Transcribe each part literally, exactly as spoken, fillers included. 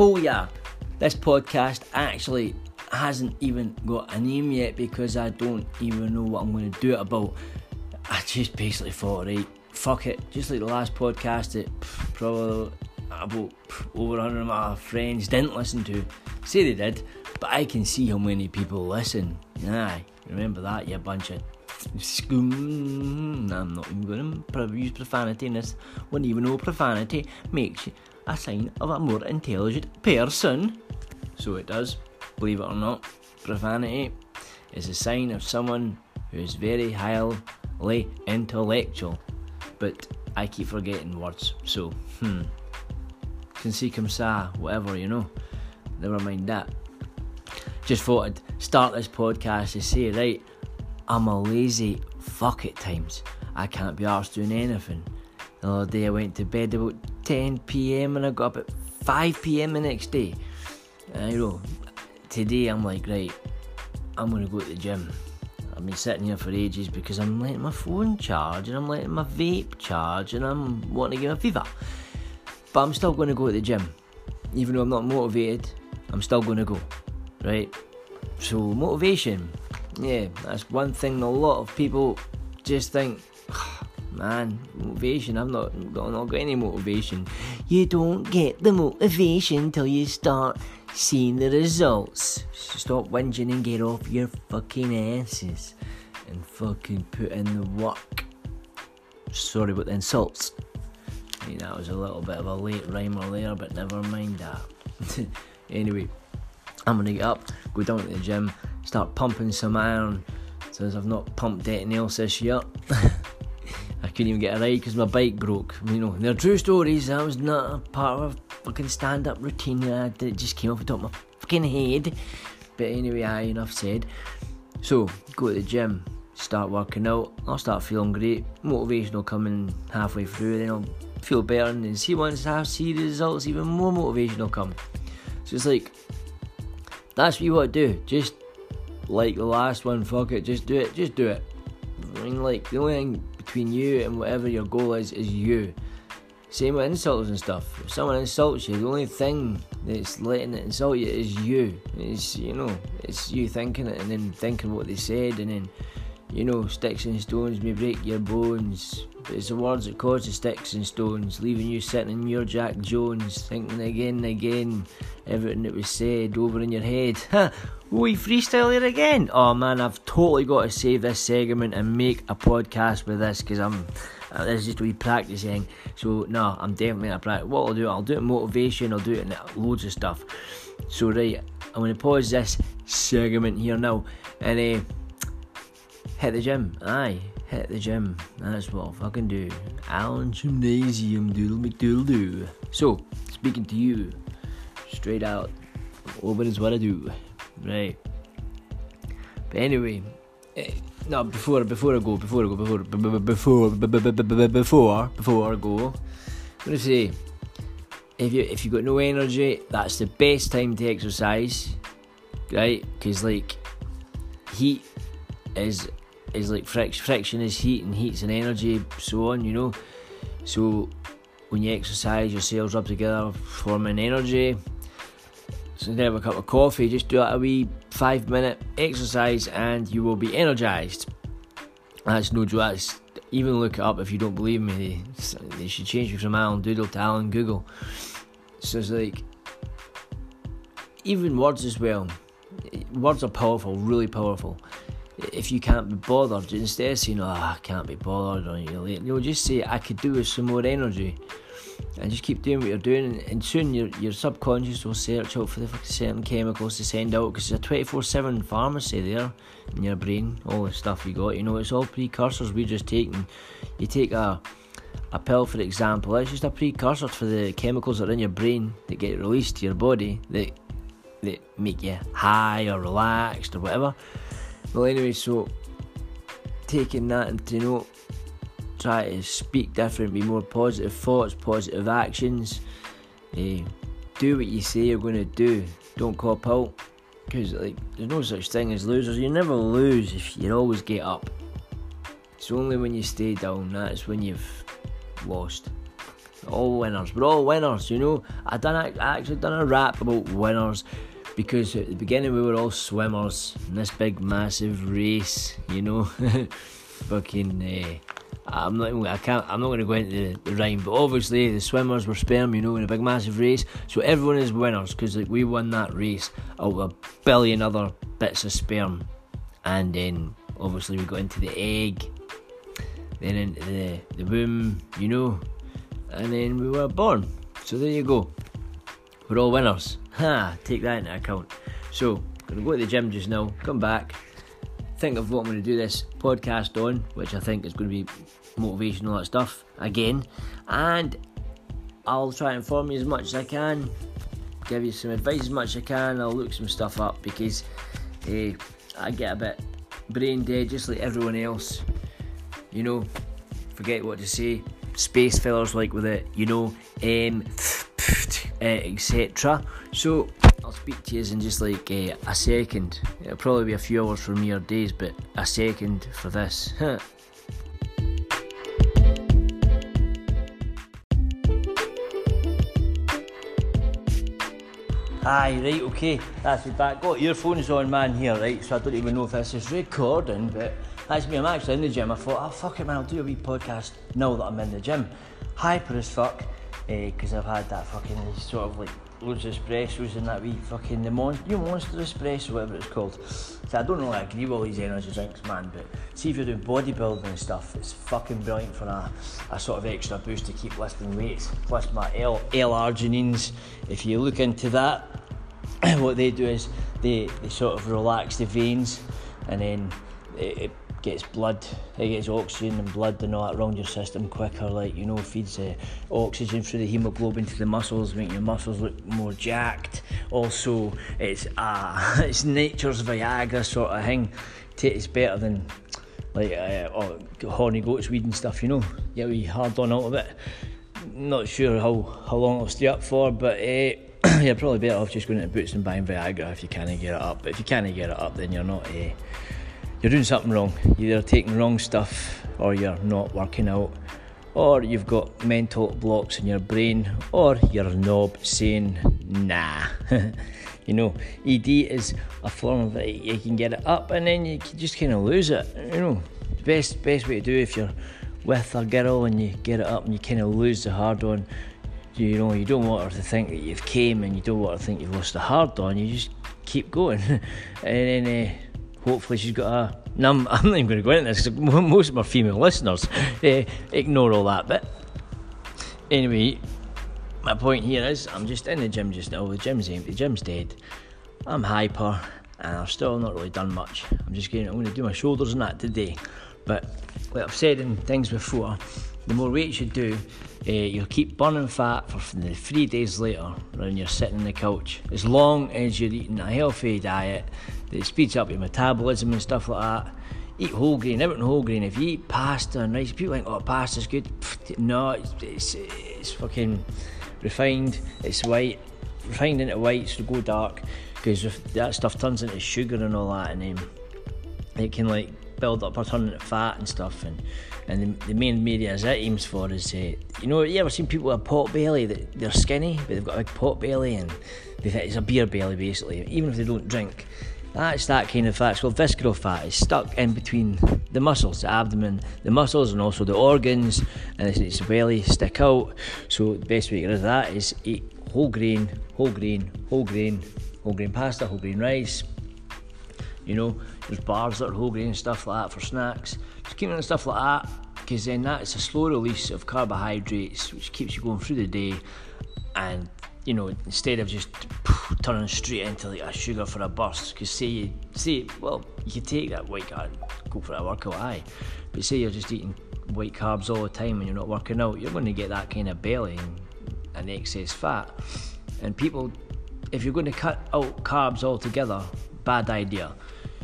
Booyah! This podcast actually hasn't even got a name yet because I don't even know what I'm going to do it about. I just basically thought, right, fuck it. Just like the last podcast that probably about over one hundred of my friends didn't listen to. Say they did, but I can see how many people listen. Aye, remember that, you bunch of... I'm not even going to use profanity in this. Wouldn't even know profanity makes you a sign of a more intelligent person. So it does, believe it or not. Profanity is a sign of someone who is very highly intellectual. But I keep forgetting words, so hmm. Can see cum sa, whatever, you know. Never mind that. Just thought I'd start this podcast to say, right, I'm a lazy fuck at times. I can't be arsed doing anything. The other day I went to bed about ten p.m. and I got up at five p.m. the next day. I know, today I'm like, right, I'm going to go to the gym. I've been sitting here for ages because I'm letting my phone charge and I'm letting my vape charge and I'm wanting to get a fever. But I'm still going to go to the gym. Even though I'm not motivated, I'm still going to go, right? So motivation, yeah, that's one thing a lot of people just think, oh, man, motivation, I've not, I've not got any motivation. You don't get the motivation till you start seeing the results. So stop whinging and get off your fucking asses and fucking put in the work. Sorry about the insults. That was a little bit of a late rhymer there, but never mind that. Anyway, I'm going to get up, go down to the gym, start pumping some iron, since I've not pumped anything else this year. I couldn't even get a ride because my bike broke. You know, they're true stories. That was not a part of a fucking stand-up routine. I did, it just came off the top of my fucking head. But anyway, aye, enough said. So, go to the gym, start working out. I'll start feeling great. Motivation will come in halfway through, then I'll feel better, and then see once I see the results, even more motivation will come. So it's like, that's what you want to do. Just like the last one, fuck it, just do it, just do it. I mean, like, the only thing between you and whatever your goal is, is you. Same with insults and stuff. If someone insults you, the only thing that's letting it insult you is you. It's, you know, it's you thinking it and then thinking what they said, and then, you know, sticks and stones may break your bones. But it's the words that cause the sticks and stones, leaving you sitting in your Jack Jones, thinking again and again, everything that was said over in your head. Ha! We freestyle here again! Oh man, I've totally got to save this segment and make a podcast with this, because I'm, uh, this is just a wee practicing. So, no, I'm definitely going to practice. What I'll do, I'll do it in motivation, I'll do it in loads of stuff. So, right, I'm going to pause this segment here now, and, uh, hit the gym, aye, hit the gym, that's what I'll fucking do. Allen Gymnasium, doodle me doodle do. So, speaking to you, straight out, over is what I do, right? But anyway, eh, no, before, before I go, before I go, before, before, before, before, before I go, I'm gonna say, if you if you got no energy, that's the best time to exercise, right? Because like, heat is is like friction, friction is heat, and heat's an energy, so on, you know. So when you exercise, your cells rub together, forming energy. So instead of a cup of coffee, just do a wee five minute exercise and you will be energized. That's no joke. That's, even look it up if you don't believe me. They, they should change me from Alan Doodle to Alan Google. So it's like, even words as well. Words are powerful, really powerful. If you can't be bothered, instead of saying, oh, I can't be bothered, or you're late, you'll just say, I could do with some more energy. And just keep doing what you're doing, and soon your your subconscious will search out for the certain chemicals to send out, because it's a twenty-four seven pharmacy there in your brain, all the stuff you got. You know, it's all precursors we're just taking. You take a, a pill, for example, it's just a precursor for the chemicals that are in your brain that get released to your body that, that make you high or relaxed or whatever. Well, anyway, so taking that into note, try to speak different, be more positive thoughts, positive actions. Eh, do what you say you're going to do. Don't cop out, because like, there's no such thing as losers. You never lose if you always get up. It's only when you stay down that's when you've lost. all winners, we're all winners, you know. I done a, I actually done a rap about winners, because at the beginning we were all swimmers in this big massive race, you know. Fucking uh, I'm not I can't I'm not going to go into the, the rhyme, but obviously the swimmers were sperm, you know, in a big massive race, so everyone is winners, because like, we won that race out of a billion other bits of sperm. And then obviously we got into the egg, then into the, the womb, you know, and then we were born. So there you go, we're all winners. Ha, take that into account. So I'm going to go to the gym just now, come back, think of what I'm going to do this podcast on, which I think is going to be motivational, that stuff again, and I'll try and inform you as much as I can, give you some advice as much as I can. I'll look some stuff up, because eh, I get a bit brain dead just like everyone else, you know, forget what to say, space fillers like with it, you know, um, uh, et cetera. So I'll speak to you in just like uh, a second. It'll probably be a few hours for me or days, but a second for this. Aye, right, okay, that's me back. Got earphones on, man, here, right, so I don't even know if this is recording, but that's me, I'm actually in the gym. I thought, oh, fuck it, man, I'll do a wee podcast now that I'm in the gym. Hyper as fuck, because eh, I've had that fucking sort of, like, loads of espressos and that wee fucking, the mon- you monster espresso, whatever it's called. So I don't really agree with all these energy drinks, man, but see if you're doing bodybuilding and stuff, it's fucking brilliant for a, a sort of extra boost to keep lifting weights, plus my L- L-arginines. If you look into that, what they do is they, they sort of relax the veins, and then it, it gets blood, it gets oxygen and blood and all that around your system quicker, like, you know, feeds uh, oxygen through the haemoglobin to the muscles, making your muscles look more jacked. Also, it's uh, it's nature's Viagra sort of thing. It's better than like uh, oh, horny goat's weed and stuff, you know. Yeah, we hard on out of it. Not sure how, how long it'll stay up for, but uh, you're probably better off just going to Boots and buying Viagra if you can't get it up. But if you can't get it up, then you're not, uh, you're doing something wrong. You're either taking wrong stuff, or you're not working out, or you've got mental blocks in your brain, or you're a knob saying, nah. You know, E D is a form that you can get it up, and then you can just kind of lose it, you know. The best, best way to do it, if you're with a girl and you get it up and you kind of lose the hard on, you know, you don't want her to think that you've came, and you don't want her to think you've lost the hard on. You just keep going, and then uh, hopefully she's got a. No, I'm, I'm not even going to go into this, because most of my female listeners uh, ignore all that bit. Anyway, my point here is, I'm just in the gym just now. The gym's empty, the gym's dead. I'm hyper, and I've still not really done much. I'm just going. I'm going to do my shoulders and that today. But like I've said in things before, the more weight you do, uh, you'll keep burning fat for the three days later when you're sitting on the couch. As long as you're eating a healthy diet that speeds up your metabolism and stuff like that. Eat whole grain, everything whole grain. If you eat pasta and rice, people think, oh, pasta's good. Pfft, no, it's, it's, it's fucking refined, it's white. Refined into white, so go dark, because that stuff turns into sugar and all that, and um, it can, like, build up or turn into fat and stuff, and and the, the main area it aims for is, uh, you know, you ever seen people with a pot belly, that they're skinny, but they've got a big pot belly, and they think it's a beer belly, basically, even if they don't drink. That's that kind of fat. It's called visceral fat. It's stuck in between the muscles, the abdomen, the muscles, and also the organs, and it's, it's the belly stick out. So the best way to get rid of that is eat whole grain, whole grain, whole grain, whole grain pasta, whole grain rice. You know, there's bars that are whole grain and stuff like that for snacks. Just keep on stuff like that, because then that's a slow release of carbohydrates, which keeps you going through the day, and, you know, instead of just poof, turning straight into like a sugar for a burst. Because say you say well, you could take that white carb, go for a workout, aye, but say you're just eating white carbs all the time and you're not working out, you're going to get that kind of belly and, and excess fat. And people, if you're going to cut out carbs altogether, bad idea.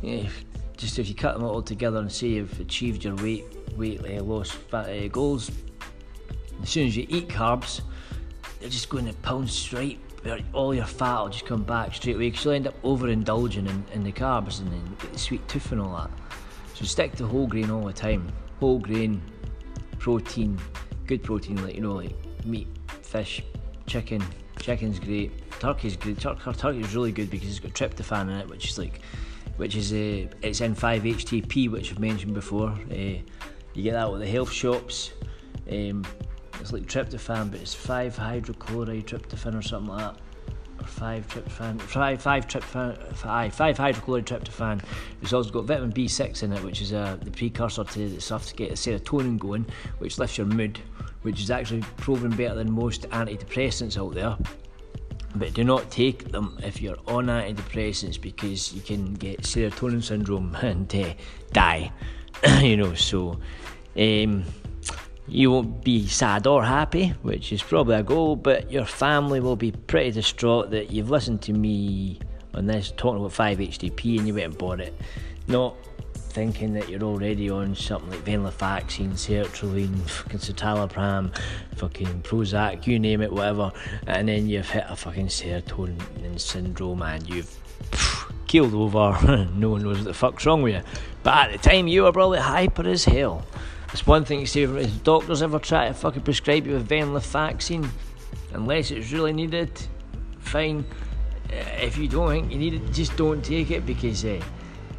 Yeah, just if you cut them all together and say you've achieved your weight weight uh, loss fat, uh, goals, as soon as you eat carbs, they're just going to pound straight, all your fat will just come back straight away, because you'll end up overindulging in, in the carbs, and then get the sweet tooth and all that. So stick to whole grain all the time. Whole grain, protein, good protein, like, you know, like meat, fish, chicken. Chicken's great. Turkey's great. Tur- turkey's really good because it's got tryptophan in it, which is like, which is uh, it's in five H T P, which I've mentioned before. Uh, you get that with the health shops. Um, it's like tryptophan, but it's five hydrochloride tryptophan or something like that. Or five tryptophan, five, five tryptophan, five, five hydrochloride tryptophan. It's also got vitamin B six in it, which is uh, the precursor to the stuff to get serotonin going, which lifts your mood, which is actually proven better than most antidepressants out there. But do not take them if you're on antidepressants, because you can get serotonin syndrome and uh, die. You know, so um, you won't be sad or happy, which is probably a goal, but your family will be pretty distraught that you've listened to me on this talking about five H T P and you went and bought it, not thinking that you're already on something like venlafaxine, sertraline, fucking citalopram, fucking Prozac, you name it, whatever, and then you've hit a fucking serotonin syndrome and you've phew, keeled over. No one knows what the fuck's wrong with you, but at the time you were probably hyper as hell. It's one thing to say if doctors ever try to fucking prescribe you with venlafaxine, unless it's really needed, fine. If you don't think you need it, just don't take it, because uh,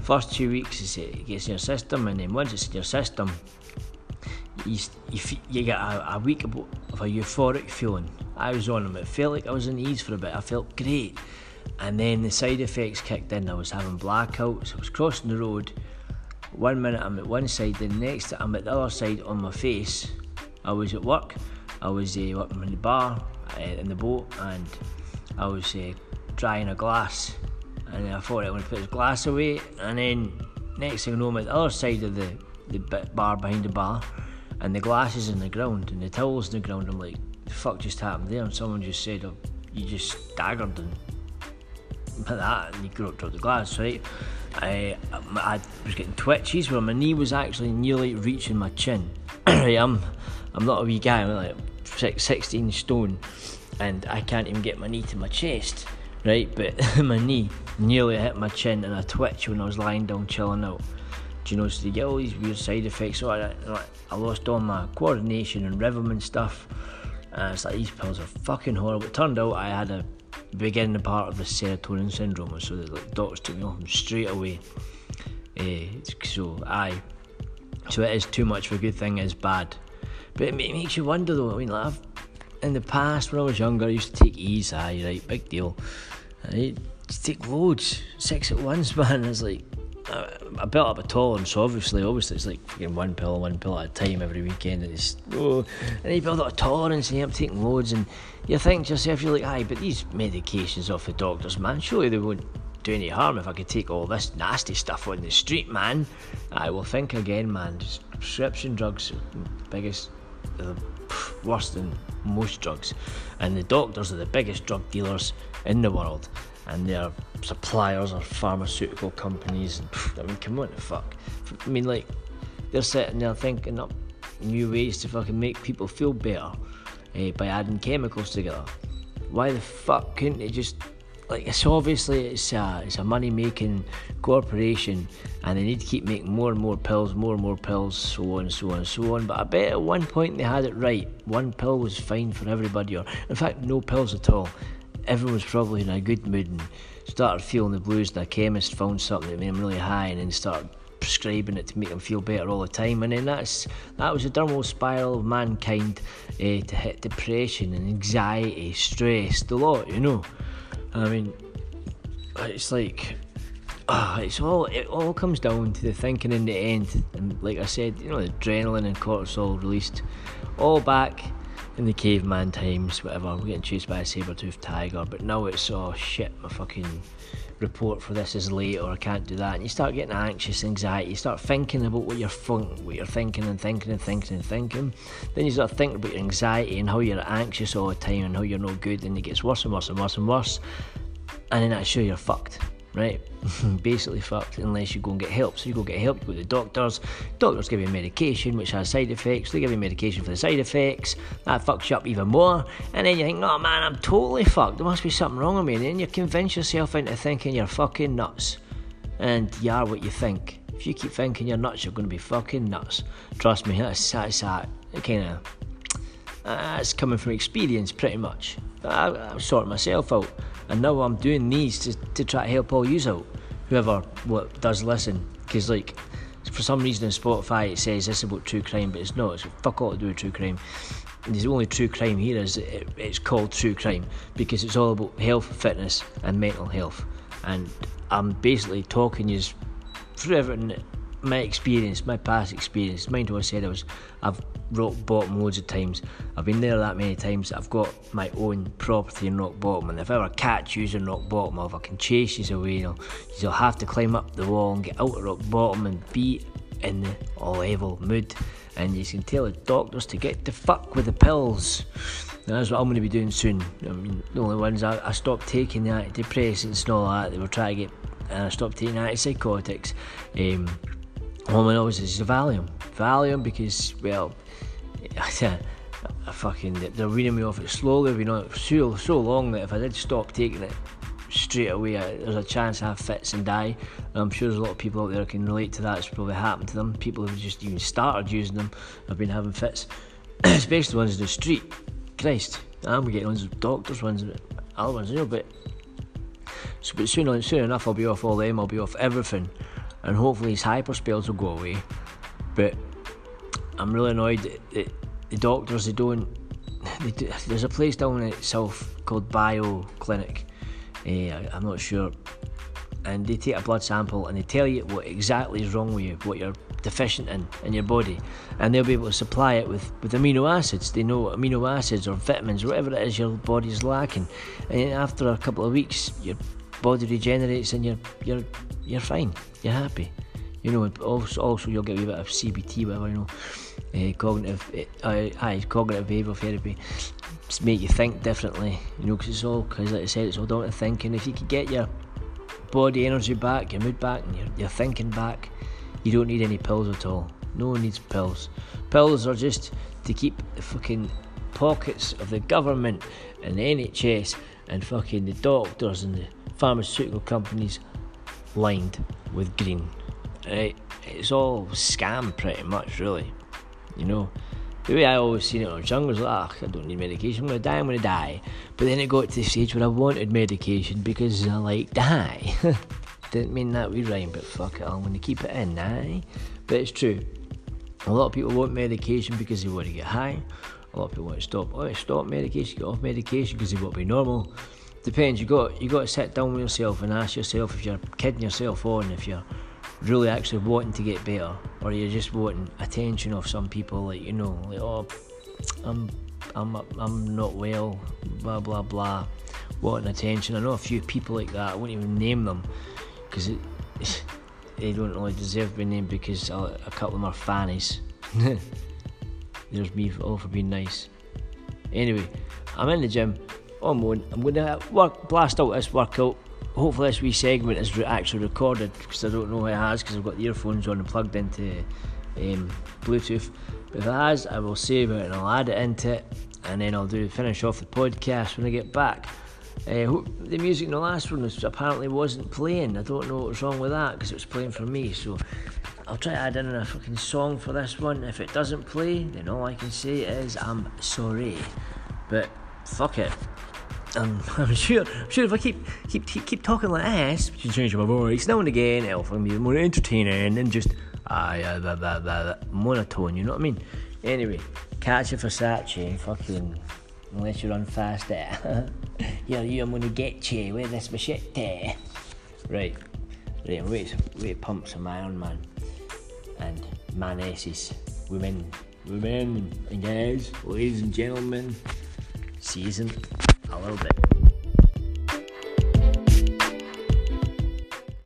first two weeks it gets in your system, and then once it's in your system, you, you, you get a, a week of a euphoric feeling. I was on them, it felt like I was in ease for a bit, I felt great, and then the side effects kicked in. I was having blackouts, I was crossing the road, one minute I'm at one side, the next I'm at the other side on my face. I was at work, I was uh, working in the bar, uh, in the boat, and I was uh, drying a glass, and I thought I'm going to put this glass away, and then next thing I know I'm at the other side of the, the bar behind the bar, and the glass is in the ground, and the towel's in the ground. I'm like, the fuck just happened there? And someone just said, oh, you just staggered and put that, and you dropped the glass, right? I, I was getting twitches where my knee was actually nearly reaching my chin. I'm, I'm not a wee guy, I'm like sixteen stone, and I can't even get my knee to my chest, right? But my knee nearly hit my chin, and I twitched when I was lying down chilling out. Do you know, so you get all these weird side effects. So I, I lost all my coordination and rhythm and stuff, and it's like, these pills are fucking horrible. It turned out I had a beginning part of the serotonin syndrome, so the like, doctors took me off straight away. Uh, so aye, so it is too much of a good thing, it's bad, but it, it makes you wonder though. I mean, like, I've, in the past when I was younger, I used to take E's, aye, right, big deal. I used to take loads, six at once, man. It's like, I, I built up a tolerance, so obviously, obviously it's like fucking one pill, one pill at a time every weekend, and it's oh, and you build up a tolerance, and you end up taking loads, and you think to yourself, you're like, aye, but these medications off the doctors, man, surely they won't do any harm if I could take all this nasty stuff on the street, man. I will think again, man. Just prescription drugs are the biggest, the worst than most drugs, and the doctors are the biggest drug dealers in the world, and their suppliers are pharmaceutical companies. And, pff, I mean, come on, the fuck. I mean, like, they're sitting there thinking up new ways to fucking make people feel better eh, by adding chemicals together. Why the fuck couldn't they just, like, it's obviously it's a, it's a money-making corporation, and they need to keep making more and more pills, more and more pills, so on, so on, so on. But I bet at one point they had it right. One pill was fine for everybody, or in fact, no pills at all. Everyone was probably in a good mood and started feeling the blues, and a chemist found something that made them really high, and then started prescribing it to make them feel better all the time. And then that's that was a downward spiral of mankind eh, to hit depression and anxiety, stress, the lot, you know. I mean, it's like, oh, it's all it all comes down to the thinking in the end. And like I said, you know, the adrenaline and cortisol released, all back in the caveman times, whatever. I'm getting chased by a saber-toothed tiger, but now it's, oh shit, my fucking report for this is late, or I can't do that, and you start getting anxious, anxiety, you start thinking about what you're, fun- what you're thinking and thinking and thinking and thinking, then you start thinking about your anxiety and how you're anxious all the time and how you're no good, and it gets worse and worse and worse and worse, and then that's sure you're fucked, right? Basically fucked, unless you go and get help. So you go get help, you go to the doctors, doctors give you medication which has side effects, they give you medication for the side effects, that fucks you up even more, and then you think, oh man, I'm totally fucked, there must be something wrong with me, and then you convince yourself into thinking you're fucking nuts, and you are what you think. If you keep thinking you're nuts, you're going to be fucking nuts, trust me. That's, that's that kind of That's coming from experience, pretty much. I, I sort myself out, and now I'm doing these to, to try to help all yous out, whoever what does listen, because like, for some reason on Spotify it says this about true crime, but it's not. It's fuck all to do with true crime. And the only true crime here is it, it's called true crime because it's all about health, fitness, and mental health. And I'm basically talking you through everything, my experience, my past experience. Mind what I said, I was, I've rock bottom loads of times. I've been there that many times. I've got my own property in rock bottom, and if I ever catch you in rock bottom, or if I can chase you away, you know, you'll have to climb up the wall and get out of rock bottom and be in the level mood. And you can tell the doctors to get the fuck with the pills. And that's what I'm going to be doing soon. I mean, the only ones I, I stopped taking the antidepressants and all that. They were trying to get, and I stopped taking antipsychotics. Um, All I know is it's Valium. Valium because, well, I, I fucking, they're weaning me off it slowly. I've been on it for so, so long that if I did stop taking it straight away, I, there's a chance I have fits and die. And I'm sure there's a lot of people out there who can relate to that. It's probably happened to them. People who've just even started using them have been having fits, especially the ones in the street. Christ, I'm getting ones with doctors, ones with other ones, you know, but, so, but soon, soon enough I'll be off all them, I'll be off everything. And hopefully his hyper spells will go away. But I'm really annoyed that, that the doctors, they don't... They do, there's a place down in itself called Bio Clinic. Uh, I'm not sure. And they take a blood sample and they tell you what exactly is wrong with you, what you're deficient in, in your body. And they'll be able to supply it with, with amino acids. They know amino acids or vitamins or whatever it is your body's lacking. And after a couple of weeks, you're... body regenerates and you're you're you're fine. You're happy, you know. And also, also you'll get a wee bit of C B T, whatever, you know, uh, cognitive, uh, aye, cognitive behavioural therapy. Just make you think differently, you know, because it's all, because like I said, it's all down to thinking. If you could get your body energy back, your mood back, and your your thinking back, you don't need any pills at all. No one needs pills. Pills are just to keep the fucking pockets of the government and the N H S and fucking the doctors and the pharmaceutical companies lined with green. Right? It's all scam, pretty much, really. You know, the way I always seen it on was young was like, oh, I don't need medication, I'm gonna die, I'm gonna die. But then it got to the stage where I wanted medication because I like to high. Didn't mean that we rhyme, but fuck it, I'm gonna keep it in, aye. But it's true. A lot of people want medication because they want to get high. A lot of people want to stop, oh, stop medication, get off medication because they want to be normal. Depends. You got you got to sit down with yourself and ask yourself if you're kidding yourself on, if you're really actually wanting to get better, or you're just wanting attention off some people, like, you know, like, oh, I'm I'm I'm not well, blah blah blah, wanting attention. I know a few people like that. I won't even name them because it, they don't really deserve being named because a, a couple of them are fannies. There's me all for being nice. Anyway, I'm in the gym. I'm going, I'm going to work, blast out this workout. Hopefully this wee segment is re- actually recorded, because I don't know if it has, because I've got the earphones on and plugged into um, Bluetooth. But if it has, I will save it and I'll add it into it, and then I'll do finish off the podcast when I get back. Uh, the music in the last one was, apparently wasn't playing. I don't know what was wrong with that, because it was playing for me. So I'll try to add in a fucking song for this one. If it doesn't play, then all I can say is I'm sorry. But fuck it. Um, I'm sure, I'm sure if I keep keep keep, keep talking like this, which is changing my voice now and again, it'll be more entertaining and just ah uh, blah, blah, blah, blah, monotone. You know what I mean? Anyway, catch a Versace, fucking unless you run faster. Yeah, you, I'm gonna get you with this machete. Right, right. Wait, wait. Pump some Iron Man and manesses, women, women and guys, ladies and gentlemen. Season. A little bit.